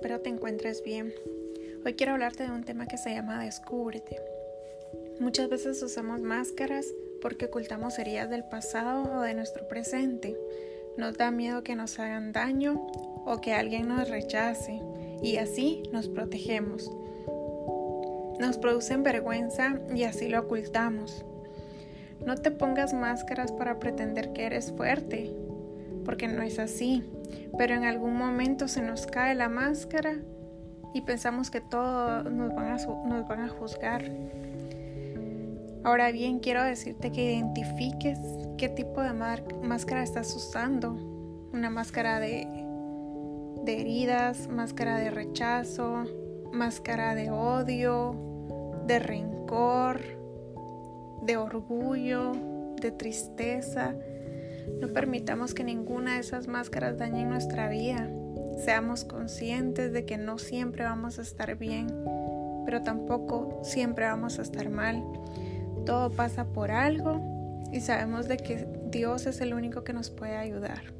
espero te encuentres bien. Hoy quiero hablarte de un tema que se llama Descúbrete. Muchas veces usamos máscaras porque ocultamos heridas del pasado o de nuestro presente. Nos da miedo que nos hagan daño o que alguien nos rechace y así nos protegemos. Nos producen vergüenza y así lo ocultamos. No te pongas máscaras para pretender que eres fuerte, porque no es así, pero en algún momento se nos cae la máscara y pensamos que todos nos van a juzgar. Ahora bien, quiero decirte que identifiques qué tipo de máscara estás usando. Una máscara de heridas, máscara de rechazo, máscara de odio, de rencor, de orgullo, de tristeza. No permitamos que ninguna de esas máscaras dañen nuestra vida. Seamos conscientes de que no siempre vamos a estar bien, pero tampoco siempre vamos a estar mal. Todo pasa por algo y sabemos de que Dios es el único que nos puede ayudar.